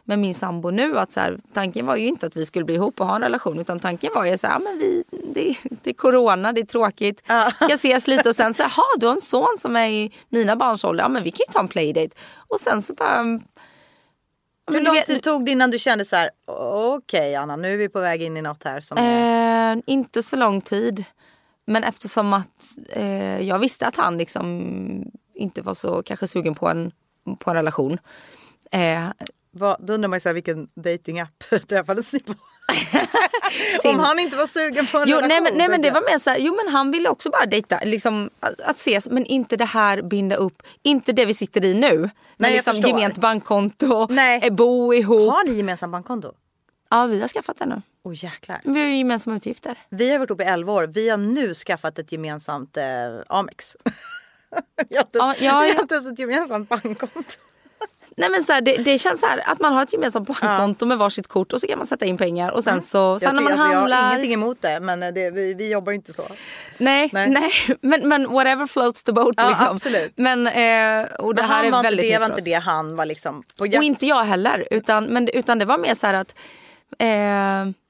med min sambo nu. Att så här, tanken var ju inte att vi skulle bli ihop och ha en relation. Utan tanken var ju så här, men vi, det, det är corona, det är tråkigt. Ja. Jag ses lite och sen så, ha du har en son som är i mina barns ålder. Ja, men vi kan ju ta en playdate. Och sen så bara... Hur lång tid tog det innan du kände så här, okej okay, Anna, nu är vi på väg in i något här som... Äh, inte så lång tid. Men eftersom att eh, jag visste att han liksom inte var så kanske sugen på en, på en relation. Eh, Va, då undrar man ju så här, vilken datingapp träffades ni på? Om han inte var sugen på en jo, relation. Nej, men, nej, men det var mer så här, jo men han ville också bara dejta, liksom att, att ses. Men inte det här binda upp, inte det vi sitter i nu. Nej, liksom gemensamt bankkonto, nej. Bo ihop. Har ni gemensamt bankkonto? Ja, vi har skaffat det nu. Åh oh, jäklar. Vi har ju gemensamma utgifter. Vi har varit uppe i elva år. Vi har nu skaffat ett gemensamt eh, Amex. vi har inte, ja, ja, vi har inte ens ett gemensamt bankkonto. Nej men så här, det, det känns så här att man har ett gemensamt bankkonto ja. Med varsitt kort och så kan man sätta in pengar och sen så sen när man alltså, handlar. Jag har ingenting emot det men det, vi, vi jobbar ju inte så. Nej, nej, nej. Men, men whatever floats the boat ja, liksom. Absolut. Men, eh, och det men här är väldigt det var inte det han var liksom. På och inte jag heller utan, men, utan det var mer så här att Eh,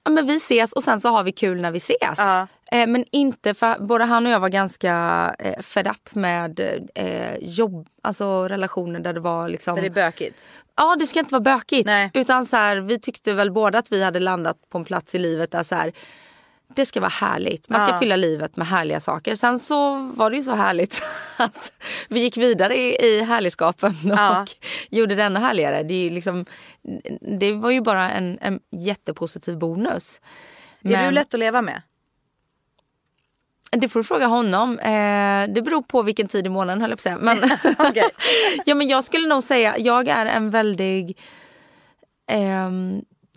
ja, men vi ses och sen så har vi kul när vi ses uh-huh. eh, men inte för både han och jag var ganska eh, fed up med eh, jobb, alltså relationer där det var liksom där det är bökigt. Ja, det ska inte vara bökigt. Nej. Utan så här, vi tyckte väl båda att vi hade landat på en plats i livet där så här, det ska vara härligt. Man ska ja. Fylla livet med härliga saker. Sen så var det ju så härligt att vi gick vidare i, i härligskapen och ja. Gjorde det ännu härligare. Det, är ju liksom, det var ju bara en, en jättepositiv bonus. Men, är du lätt att leva med? Det får du fråga honom. Eh, det beror på vilken tid i månaden, höll jag på att säga. Men, okay. ja, men jag skulle nog säga, jag är en väldig... Eh,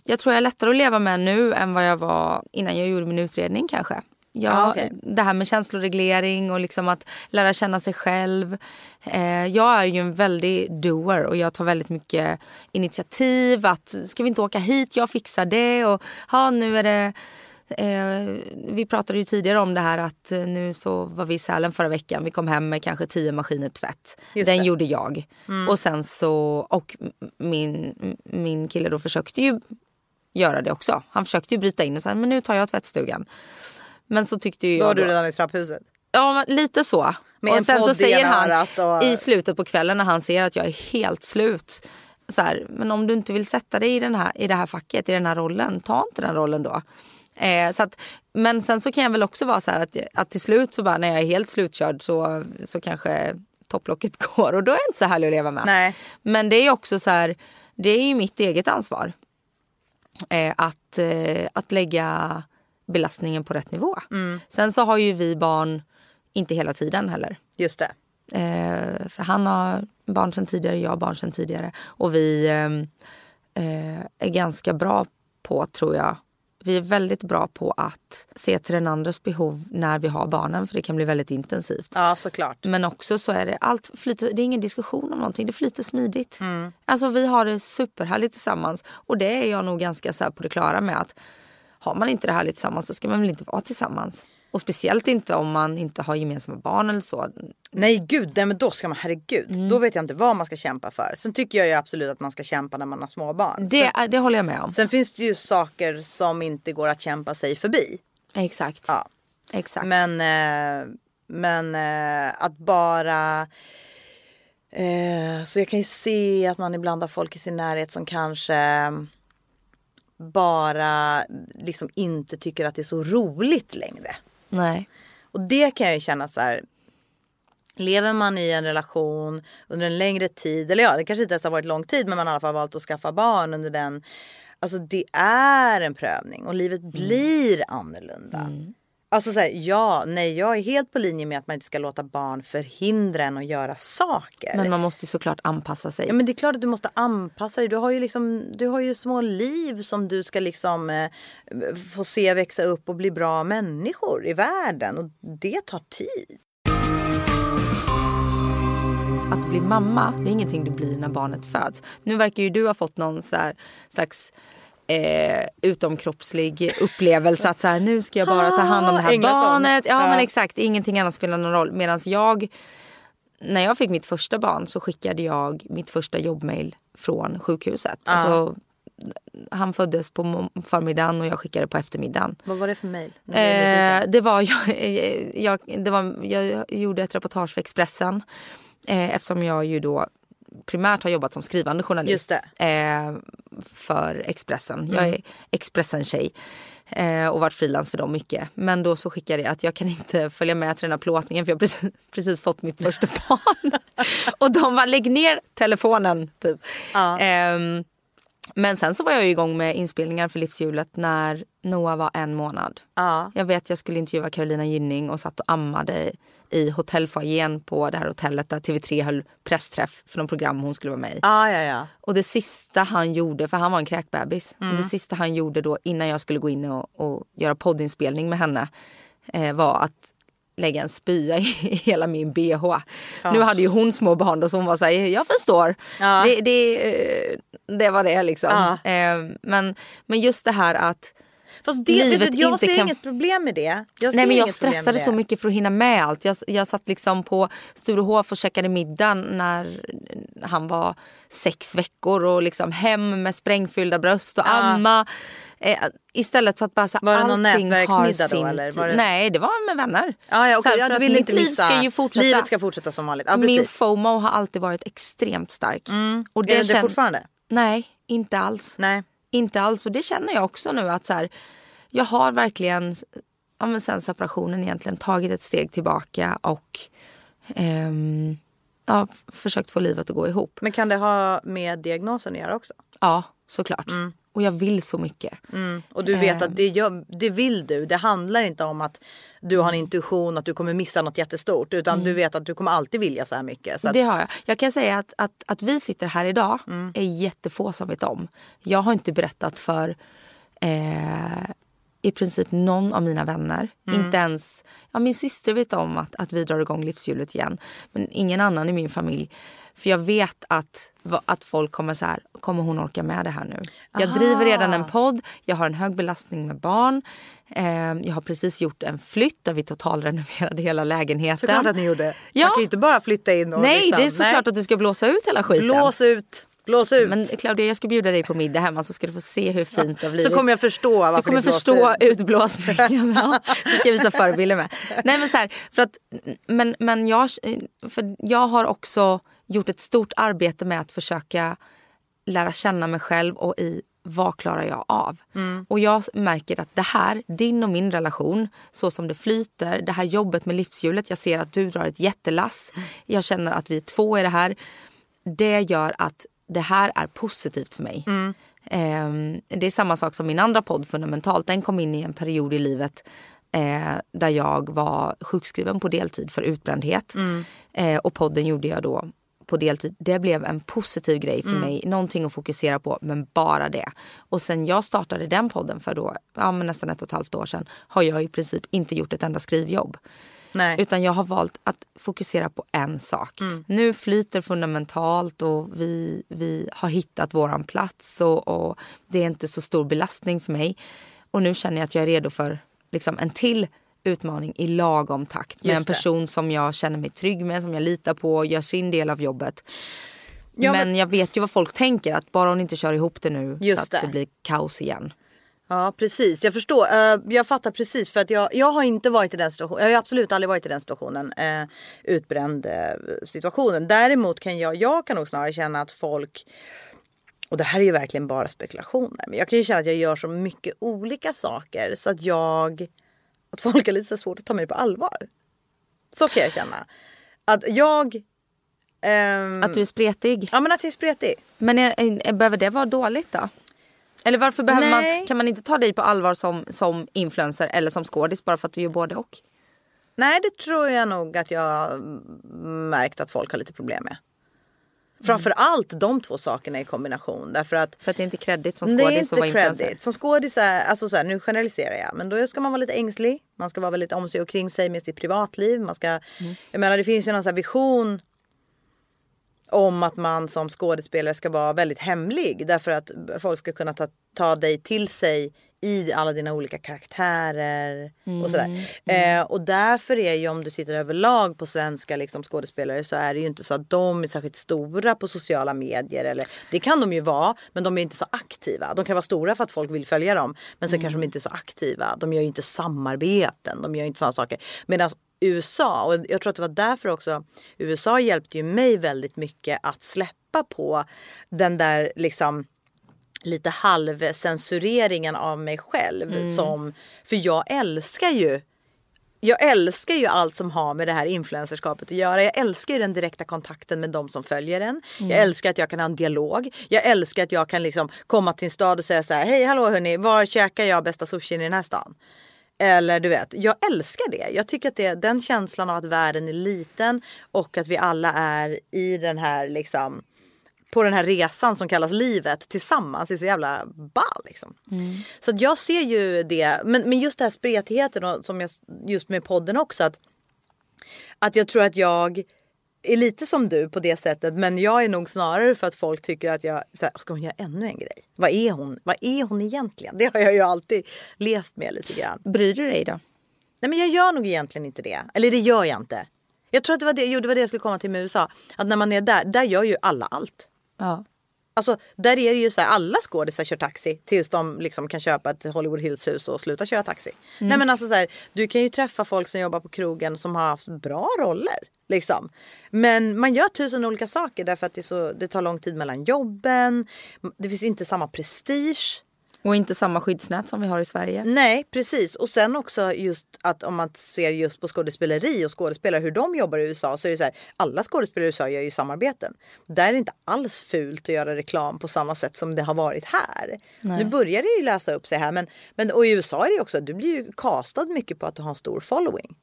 Jag tror jag är lättare att leva med nu än vad jag var innan jag gjorde min utredning kanske. Ja, ah, okay. Det här med känsloreglering och liksom att lära känna sig själv. Eh, jag är ju en väldigt doer och jag tar väldigt mycket initiativ. Att, ska vi inte åka hit? Jag fixar det. Och ja, nu är det... Eh, vi pratade ju tidigare om det här att nu så var vi i Sälen förra veckan. Vi kom hem med kanske tio maskiner tvätt. Just Den det. gjorde jag. Mm. Och sen så... Och min, min kille då försökte ju göra det också. Han försökte ju bryta in och sa, men nu tar jag tvättstugan. Men så tyckte ju... Då var du redan i trapphuset? Ja, lite så. Med och sen så säger han och... i slutet på kvällen när han ser att jag är helt slut. Så här, men om du inte vill sätta dig i, den här, i det här facket, i den här rollen, ta inte den rollen då. Eh, så att, men sen så kan jag väl också vara så här att, att till slut så bara när jag är helt slutkörd så, så kanske topplocket går. Och då är det inte så härligt att leva med. Nej. Men det är ju också så här, det är ju mitt eget ansvar. Eh, att, eh, att lägga... belastningen på rätt nivå. Mm. Sen så har ju vi barn inte hela tiden heller. Just det. Eh, för han har barn sedan tidigare, jag har barn sedan tidigare. Och vi eh, är ganska bra på, tror jag, vi är väldigt bra på att se till den andres behov när vi har barnen. För det kan bli väldigt intensivt. Ja, såklart. Men också så är det allt flyter, det är ingen diskussion om någonting. Det flyter smidigt. Mm. Alltså vi har det superhärligt tillsammans. Och det är jag nog ganska så här på det klara med att har man inte det här lite tillsammans så ska man väl inte vara tillsammans. Och speciellt inte om man inte har gemensamma barn eller så. Nej gud, nej, men då ska man, herregud. Mm. Då vet jag inte vad man ska kämpa för. Sen tycker jag ju absolut att man ska kämpa när man har små barn. Det, sen, det håller jag med om. Sen finns det ju saker som inte går att kämpa sig förbi. Exakt. Ja. Exakt. Men, men att bara... Så jag kan ju se att man ibland har folk i sin närhet som kanske... bara liksom inte tycker att det är så roligt längre. Nej. Och det kan jag ju känna så här, lever man i en relation under en längre tid, eller ja, det kanske inte ens har varit lång tid, men man har i alla fall valt att skaffa barn under den, alltså det är en prövning och livet mm. blir annorlunda. Mm. Alltså så här, ja, nej, jag är helt på linje med att man inte ska låta barn förhindra en att göra saker. Men man måste såklart anpassa sig. Ja, men det är klart att du måste anpassa dig. Du har ju liksom, du har ju små liv som du ska liksom eh, få se växa upp och bli bra människor i världen. Och det tar tid. Att bli mamma, det är ingenting du blir när barnet föds. Nu verkar ju du ha fått någon så här, slags... Eh, utomkroppslig upplevelse att så här, nu ska jag bara ta hand om det här Inga barnet. Ja, ja men exakt, ingenting annat spelar någon roll. Medan jag, när jag fick mitt första barn så skickade jag mitt första jobbmail från sjukhuset. Ja. Alltså, han föddes på förmiddagen och jag skickade på eftermiddagen. Vad var det för mail? Eh, det var, jag, jag, det var, jag gjorde ett reportage för Expressen eh, eftersom jag ju då primärt har jobbat som skrivande journalist eh, för Expressen. Mm. Jag är Expressen-tjej eh, och varit frilans för dem mycket. Men då så skickade jag att jag kan inte följa med till den här plåtningen för jag har precis, precis fått mitt första barn. Och de var lägg ner telefonen typ. Ja. Eh, men sen så var jag ju igång med inspelningar för Livshjulet när Noah var en månad. Ja. Jag vet jag skulle intervjua Carolina Gynning och satt och ammade i hotellfoajén på det här hotellet där T V tre höll pressträff för någon program hon skulle vara med i. Ah, ja, ja. Och det sista han gjorde, för han var en kräkbebis, mm. det sista han gjorde då innan jag skulle gå in och, och göra poddinspelning med henne eh, var att lägga en spya i hela min B H. Ja. Nu hade ju hon små barn då, så hon var så här, jag förstår. Ja. Det, det, det var det liksom. Ja. Eh, men, men just det här att fast det, livet det, jag inte ser kan... inget problem med det. Jag Nej, men jag stressade så mycket för att hinna med allt. Jag, jag satt liksom på Sture och checkade middagen när han var sex veckor och liksom hem med sprängfyllda bröst och ja. amma. Eh, istället så att bara så var allting det någon nätverksmiddag då, eller? Var det... Nej, det var med vänner. Ah, ja, okay. Såhär, jag vill mitt inte liv ska ju fortsätta. Livet ska fortsätta som vanligt. Ah, min FOMO har alltid varit extremt stark. Mm. Och det är det, känd... det fortfarande? Nej, inte alls. Nej. Inte alls, och det känner jag också nu att så här, jag har verkligen ja, men sen separationen egentligen tagit ett steg tillbaka och ehm, ja, försökt få livet att gå ihop. Men kan det ha med diagnosen att göra också? Ja, såklart. Mm. Och jag vill så mycket. Mm. Och du vet att det, gör, det vill du. Det handlar inte om att du har en intuition att du kommer missa något jättestort. Utan mm. du vet att du kommer alltid vilja så här mycket. Så att... Det har jag. Jag kan säga att, att, att vi sitter här idag mm. är jättefå som vet om. Jag har inte berättat för eh, i princip någon av mina vänner. Mm. Inte ens, ja, min syster vet om att, att vi drar igång livshjulet igen. Men ingen annan i min familj. För jag vet att, att folk kommer så här, kommer hon orka med det här nu? Jag Aha. driver redan en podd, jag har en hög belastning med barn. Eh, jag har precis gjort en flytt där vi totalrenoverade hela lägenheten. Såklart att ni gjorde. Ja. Man kan ju inte bara flytta in. Och Nej, liksom. det är såklart Nej. att du ska blåsa ut hela skiten. Blås ut! Blås ut. Men Claudia, jag ska bjuda dig på middag hemma så ska du få se hur fint det blir. Så kommer jag förstå varför du kommer förstå ut. utblåsningen. Ja. Så ska jag visa förebilder med. Nej men så här, för att men men jag för jag har också gjort ett stort arbete med att försöka lära känna mig själv och i vad klarar jag av? Mm. Och jag märker att det här, din och min relation, så som det flyter, det här jobbet med livshjulet, jag ser att du drar ett jättelass. Mm. Jag känner att vi är två i det här. Det gör att det här är positivt för mig. Mm. Eh, det är samma sak som min andra podd, Fundamentalt. Den kom in i en period i livet eh, där jag var sjukskriven på deltid för utbrändhet. Mm. Eh, och podden gjorde jag då på deltid. Det blev en positiv grej för mm. mig. Någonting att fokusera på, men bara det. Och sen jag startade den podden för då, ja, men nästan ett och ett halvt år sedan, har jag i princip inte gjort ett enda skrivjobb. Nej. Utan jag har valt att fokusera på en sak. Mm. Nu flyter fundamentalt och vi, vi har hittat våran plats och, och det är inte så stor belastning för mig. Och nu känner jag att jag är redo för liksom, en till utmaning i lagom takt. Med Just en person det. som jag känner mig trygg med, som jag litar på, gör sin del av jobbet. Ja, men... men jag vet ju vad folk tänker, att bara hon inte kör ihop det nu Just så att det. det blir kaos igen. Ja, precis. Jag förstår. Jag fattar precis för att jag, jag har inte varit i den situationen. Jag har absolut aldrig varit i den situationen. Utbränd situationen. Däremot kan jag, jag kan nog snarare känna att folk... Och det här är ju verkligen bara spekulationer. Men jag kan ju känna att jag gör så mycket olika saker så att jag... Att folk är lite så svårt att ta mig på allvar. Så kan jag känna. Att jag... Ehm, att du är spretig? Ja, men att jag är spretig. Men är, är, behöver det vara dåligt då? Eller varför behöver Nej. man, kan man inte ta dig på allvar som, som influencer eller som skådis bara för att vi gör både och? Nej, det tror jag nog att jag märkt att folk har lite problem med. Mm. Framförallt de två sakerna i kombination. Därför att, för att det är inte kredit som skådis och var influencer. Som skådis är, alltså så här, nu generaliserar jag. Men då ska man vara lite ängslig. Man ska vara väldigt om sig och kring sig med sitt privatliv. Man ska, mm. Jag menar, det finns ju någon sån här vision... om att man som skådespelare ska vara väldigt hemlig. Därför att folk ska kunna ta, ta dig till sig i alla dina olika karaktärer mm. och sådär. Mm. Eh, och därför är ju, om du tittar överlag på svenska liksom, skådespelare, så är det ju inte så att de är särskilt stora på sociala medier. Eller, det kan de ju vara, men de är inte så aktiva. De kan vara stora för att folk vill följa dem, men så mm. kanske de inte är så aktiva. De gör ju inte samarbeten, de gör ju inte sådana saker. Medan U S A, och jag tror att det var därför också U S A hjälpte ju mig väldigt mycket att släppa på den där liksom lite halvcensureringen av mig själv mm. som, för jag älskar ju jag älskar ju allt som har med det här influencerskapet att göra. Jag älskar ju den direkta kontakten med de som följer en. Mm. Jag älskar att jag kan ha en dialog. Jag älskar att jag kan liksom komma till en stad och säga så här: hej hallå hörni, var käkar jag bästa sushin i den här stan? Eller du vet, jag älskar det. Jag tycker att det, den känslan av att världen är liten och att vi alla är i den här liksom, på den här resan som kallas livet tillsammans är så jävla ball liksom. Mm. Så att jag ser ju det, men, men just det här spretigheten och som jag, just med podden också, att, att jag tror att jag är lite som du på det sättet, men jag är nog snarare för att folk tycker att jag så här, ska hon göra ännu en grej? Vad är hon? Vad är hon egentligen? Det har jag ju alltid levt med lite grann. Bryr du dig då? Nej, men jag gör nog egentligen inte det. Eller det gör jag inte. Jag tror att det var det, jo, det, var det jag skulle komma till med U S A. Att när man är där, där gör ju alla allt. Ja. Alltså, där är det ju så här, alla skådisar kör taxi tills de liksom kan köpa ett Hollywood Hills hus och sluta köra taxi. Mm. Nej, men alltså så här, du kan ju träffa folk som jobbar på krogen som har haft bra roller. Liksom. Men man gör tusen olika saker därför att det, är så, det tar lång tid mellan jobben. Det finns inte samma prestige. Och inte samma skyddsnät som vi har i Sverige. Nej, precis. Och sen också just att om man ser just på skådespeleri och skådespelare hur de jobbar i U S A, så är det så här, alla skådespelare i U S A gör ju samarbeten. Där är det inte alls fult att göra reklam på samma sätt som det har varit här. Nej. Nu börjar det ju lösa upp sig här. Men, men, och i U S A är det också, du blir ju castad mycket på att du har en stor following.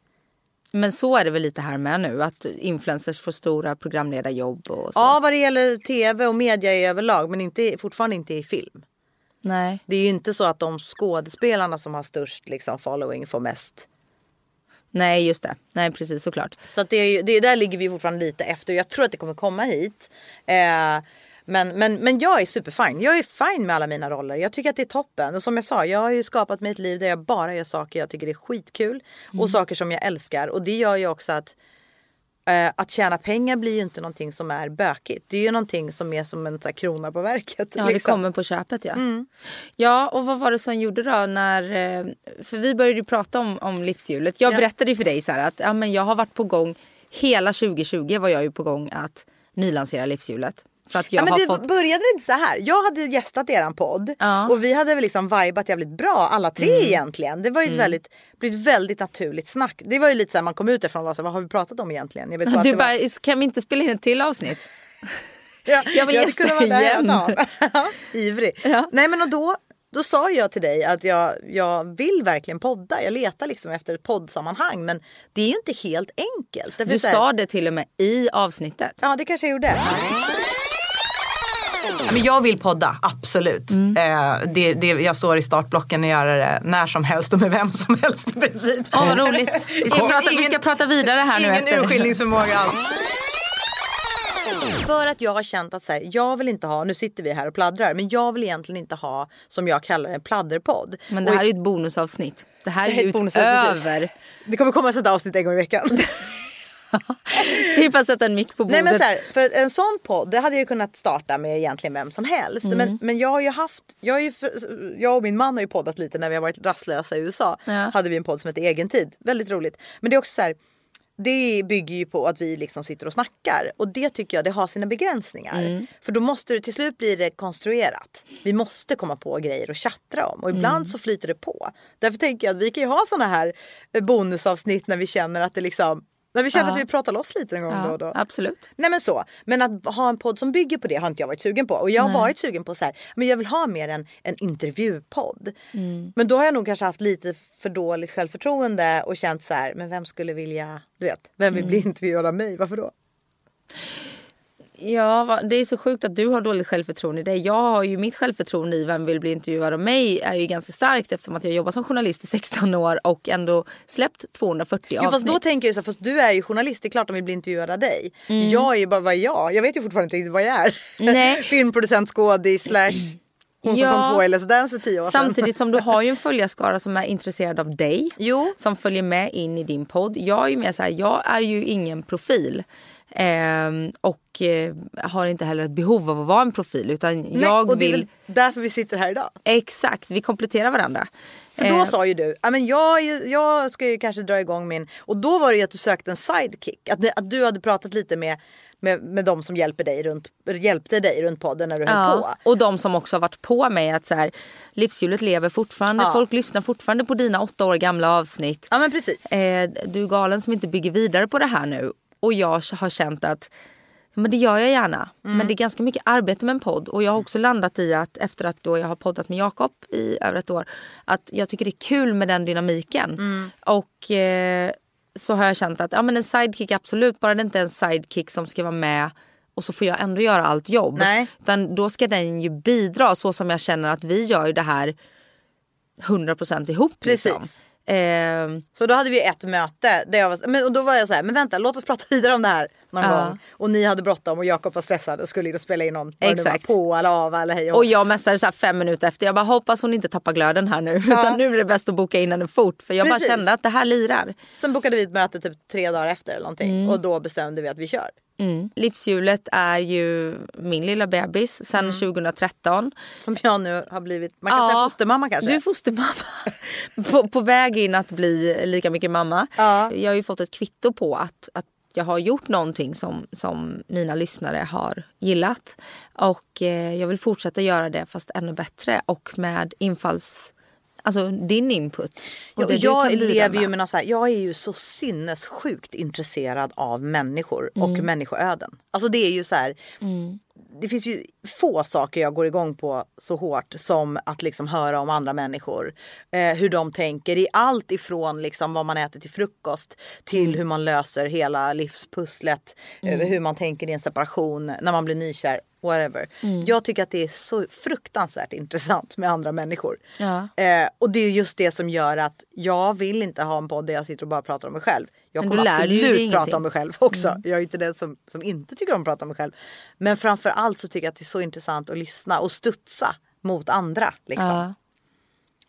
Men så är det väl lite här med nu, att influencers får stora programledarjobb och så. Ja, vad det gäller tv och media i överlag, men inte, fortfarande inte i film. Nej. Det är ju inte så att de skådespelarna som har störst liksom, following får mest. Nej, just det. Nej, precis, såklart. Så att det, det, där ligger vi fortfarande lite efter. Jag tror att det kommer komma hit. Eh, men, men, men jag är superfine. Jag är fine med alla mina roller. Jag tycker att det är toppen. Och som jag sa, jag har ju skapat mitt liv där jag bara gör saker jag tycker det är skitkul. Mm. Och saker som jag älskar. Och det gör ju också att eh, att tjäna pengar blir ju inte någonting som är bökigt. Det är ju någonting som är som en så här, krona på verket. Ja, liksom. Det kommer på köpet, ja. Mm. Ja, och vad var det som gjorde då när... För vi började ju prata om, om livshjulet. Jag ja. berättade ju för dig så här att ja, men jag har varit på gång... Hela tjugo tjugo var jag ju på gång att nylansera livshjulet. För att jag ja, men har det fått... började inte så här. Jag hade gästat eran podd ja. och vi hade väl liksom vibat jävligt bra alla tre mm. egentligen. Det var ju mm. ett väldigt, blivit väldigt naturligt snack. Det var ju lite så här, man kom ut ifrån och sa, vad har vi pratat om egentligen? Jag vet du bara, var... kan vi inte spela in ett till avsnitt? ja, jag vill jag gästa kunde vara igen. Där Ivrig. Ja. Nej men och då, då sa jag till dig att jag, jag vill verkligen podda. Jag letar liksom efter ett poddsammanhang, men det är ju inte helt enkelt. Du här... sa det till och med i avsnittet. Ja, det kanske jag gjorde. Men jag vill podda, absolut. Mm. Eh, det, det, jag står i startblocken och gör det när som helst och med vem som helst i princip. Åh, oh, vad roligt. Vi ska, prata, ingen, vi ska prata vidare här nu efter. Ingen urskiljningsförmåga alls. För att jag har känt att så här, jag vill inte ha, nu sitter vi här och pladdrar, men jag vill egentligen inte ha, som jag kallar en pladderpodd. Men det här och, är ju ett bonusavsnitt. Det här det är ju utöver. Det kommer komma sådant avsnitt en gång i veckan. Typ att sätta en mick på bordet. Nej, men så här, för en sån podd, det hade jag ju kunnat starta med egentligen vem som helst. Mm. Men, men jag har ju haft, jag, är ju för, jag och min man har ju poddat lite när vi har varit rastlösa i U S A. Ja. Hade vi en podd som heter Egentid. Väldigt roligt. Men det är också så här, det bygger ju på att vi liksom sitter och snackar. Och det tycker jag, det har sina begränsningar. Mm. För då måste det, till slut blir det konstruerat. Vi måste komma på grejer och chattra om. Och ibland mm. så flyter det på. Därför tänker jag att vi kan ju ha såna här bonusavsnitt när vi känner att det liksom... När vi känner ja. att vi pratar loss lite en gång ja, då och då. Absolut. Nej men så. Men att ha en podd som bygger på det har inte jag varit sugen på. Och jag har Nej. varit sugen på så här. Men jag vill ha mer en, en intervjupodd. Mm. Men då har jag nog kanske haft lite för dåligt självförtroende. Och känt så här. Men vem skulle vilja, du vet. Vem vill mm. bli intervjuad av mig? Varför då? Ja, det är så sjukt att du har dåligt självförtroende i det. Jag har ju mitt självförtroende i vem vill bli intervjuad av mig är ju ganska starkt eftersom att jag jobbar som journalist i sexton år och ändå släppt tvåhundrafyrtio jo, avsnitt. Fast då tänker jag så här, fast du är ju journalist, det är klart de vill bli intervjuad av dig. Mm. Jag är ju bara vad jag, jag vet ju fortfarande inte riktigt vad jag är. Nej. Filmproducent, skådis, slash hon som ja. kom två L S Dance för tio år sedan. Samtidigt som du har ju en följarskara som är intresserad av dig. Jo. Som följer med in i din podd. Jag är ju mer så här, jag är ju ingen profil. Um, och uh, har inte heller ett behov av att vara en profil utan Nej, jag och det vill... är väl därför vi sitter här idag. Exakt, vi kompletterar varandra. För då eh. sa ju du, men jag, jag ska ju kanske dra igång min... Och då var det ju att du sökte en sidekick. Att, att du hade pratat lite med, med, med de som hjälper dig runt, hjälpte dig runt podden när du höll ja, på. Och de som också har varit på mig att så här, livshjulet lever fortfarande. Ja. Folk lyssnar fortfarande på dina åtta år gamla avsnitt. Ja, men precis. Eh, du är galen som inte bygger vidare på det här nu. Och jag har känt att men det gör jag gärna. Mm. Men det är ganska mycket arbete med en podd. Och jag har också landat i att efter att då jag har poddat med Jakob i över ett år. Att jag tycker det är kul med den dynamiken. Mm. Och eh, så har jag känt att ja, men en sidekick absolut. Bara det inte är en sidekick som ska vara med. Och så får jag ändå göra allt jobb. Nej. Utan då ska den ju bidra så som jag känner att vi gör det här hundra procent ihop. Precis. Liksom. Um, så då hade vi ett möte där jag var, men, och då var jag så här, men vänta, låt oss prata vidare om det här någon uh. gång. Och ni hade bråttom och Jakob var stressad och skulle ju spela in någon. Exakt. På eller av eller hej. Och, och jag mässade så här fem minuter efter. Jag bara hoppas hon inte tappar glöden här nu. Uh. Utan nu är det bäst att boka in henne fort. För jag Precis. bara kände att det här lirar. Sen bokade vi ett möte typ tre dagar efter eller någonting. Mm. Och då bestämde vi att vi kör. Mm. Livshjulet är ju min lilla bebis sedan mm. tjugo tretton som jag nu har blivit, man kan ja, säga fostermamma kanske. Du är fostermamma på, på väg in att bli lika mycket mamma. Ja. Jag har ju fått ett kvitto på att, att jag har gjort någonting som, som mina lyssnare har gillat och eh, jag vill fortsätta göra det fast ännu bättre och med infalls alltså din input. Och ja, jag lever ju med något så här, jag är ju så sinnessjukt intresserad av människor och mm. människoöden. Alltså det är ju så här, mm. det finns ju få saker jag går igång på så hårt som att liksom höra om andra människor. Eh, hur de tänker i allt ifrån liksom vad man äter till frukost till mm. hur man löser hela livspusslet. Mm. Eh, hur man tänker i en separation när man blir nykär. whatever. Mm. Jag tycker att det är så fruktansvärt intressant med andra människor. Ja. Eh, och det är just det som gör att jag vill inte ha en podd där jag sitter och bara pratar om mig själv. Jag kommer absolut prata om mig själv också. Mm. Jag är inte den som, som inte tycker om att prata om mig själv. Men framförallt så tycker jag att det är så intressant att lyssna och studsa mot andra liksom. Ja.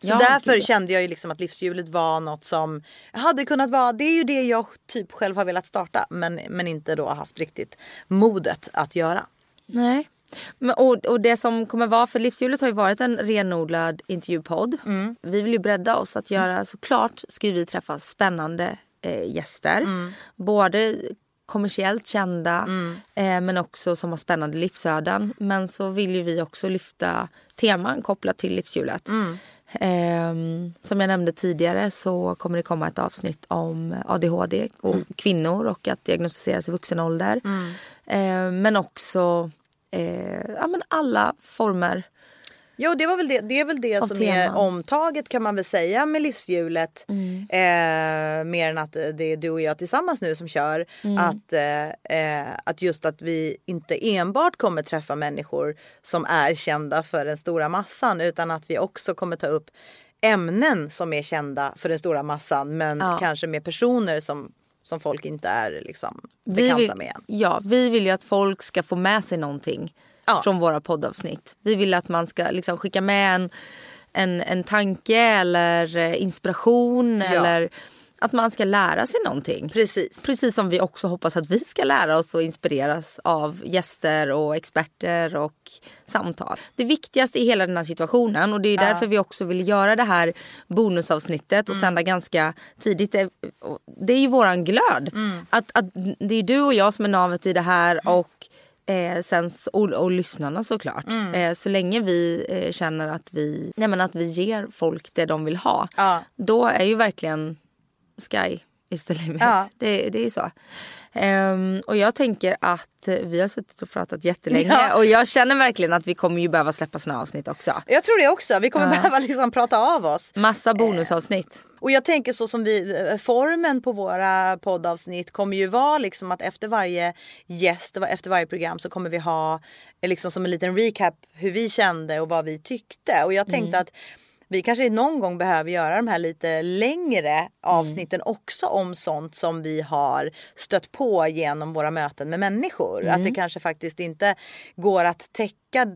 Så ja, därför gud. Kände jag ju liksom att livshjulet var något som hade kunnat vara, det är ju det jag typ själv har velat starta, men, men inte då haft riktigt modet att göra. Nej, men, och, och det som kommer vara, för livshjulet har ju varit en renodlad intervjupodd. Mm. Vi vill ju bredda oss att göra, såklart ska vi träffa spännande eh, gäster, mm. både kommersiellt kända, mm. eh, men också som har spännande livsöden, men så vill ju vi också lyfta teman kopplat till livshjulet. Mm. Um, som jag nämnde tidigare så kommer det komma ett avsnitt om A D H D och mm. kvinnor och att diagnostiseras i vuxen ålder. Mm. Um, men också uh, ja, men alla former. Jo, det var väl det, det är väl det som teman. Är omtaget kan man väl säga med livshjulet. Mm. Eh, mer än att det är du och jag tillsammans nu som kör. Mm. Att, eh, att just att vi inte enbart kommer träffa människor som är kända för den stora massan. Utan att vi också kommer ta upp ämnen som är kända för den stora massan. Men ja. Kanske med personer som... som folk inte är liksom bekanta vi vill, med. Ja, vi vill ju att folk ska få med sig någonting ja. Från våra poddavsnitt. Vi vill att man ska liksom skicka med en, en, en tanke eller inspiration ja. Eller att man ska lära sig någonting. Precis. Precis som vi också hoppas att vi ska lära oss och inspireras av gäster och experter och samtal. Det viktigaste i hela den här situationen, och det är därför uh. vi också vill göra det här bonusavsnittet och mm. sända ganska tidigt. Det är ju våran glöd. Mm. Att, att det är du och jag som är navet i det här mm. och, eh, sen, och, och lyssnarna såklart. Mm. Eh, så länge vi eh, känner att vi, nej men att vi ger folk det de vill ha, uh. då är ju verkligen... sky is the limit. Ja. Det, det är så. Um, och jag tänker att vi har suttit och pratat jättelänge. Ja. Och jag känner verkligen att vi kommer ju behöva släppa såna avsnitt också. Jag tror det också. Vi kommer ja. behöva liksom prata av oss. Massa bonusavsnitt. Eh. Och jag tänker så som vi, formen på våra poddavsnitt kommer ju vara liksom att efter varje gäst, efter varje program så kommer vi ha liksom som en liten recap hur vi kände och vad vi tyckte. Och jag tänkte mm. att vi kanske någon gång behöver göra de här lite längre avsnitten mm. också om sånt som vi har stött på genom våra möten med människor. Mm. Att det kanske faktiskt inte går att täcka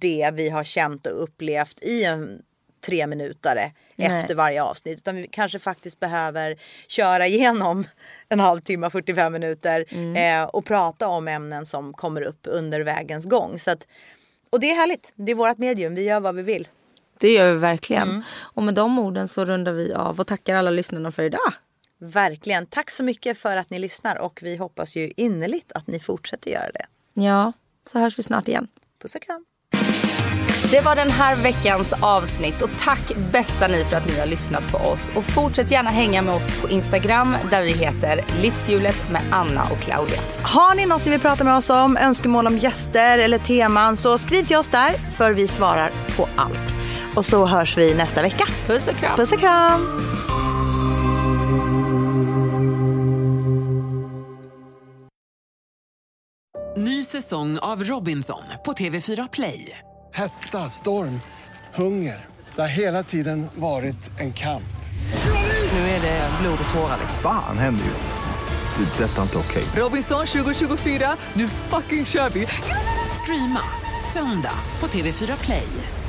det vi har känt och upplevt i en tre minutare Nej. Efter varje avsnitt. Utan vi kanske faktiskt behöver köra igenom en halvtimme, fyrtiofem minuter mm. eh, och prata om ämnen som kommer upp under vägens gång. Så att, och det är härligt. Det är vårt medium. Vi gör vad vi vill. Det gör vi verkligen. Mm. Och med de orden så rundar vi av och tackar alla lyssnarna för idag. Verkligen. Tack så mycket för att ni lyssnar och vi hoppas ju innerligt att ni fortsätter göra det. Ja, så hörs vi snart igen. Puss och kram. Det var den här veckans avsnitt och tack bästa ni för att ni har lyssnat på oss. Och fortsätt gärna hänga med oss på Instagram där vi heter Livshjulet med Anna och Claudia. Har ni något ni vill prata med oss om, önskemål om gäster eller teman så skriv till oss där för vi svarar på allt. Och så hörs vi nästa vecka. Puss och kram. Puss och kram. Ny säsong av Robinson på T V fyra Play. Hetta, storm, hunger. Det har hela tiden varit en kamp. Nu är det blod och tårar. Fan händer just nu. Det är detta inte okej. Robinson tjugo tjugofyra. Nu fucking kör vi. Streama söndag på T V fyra Play.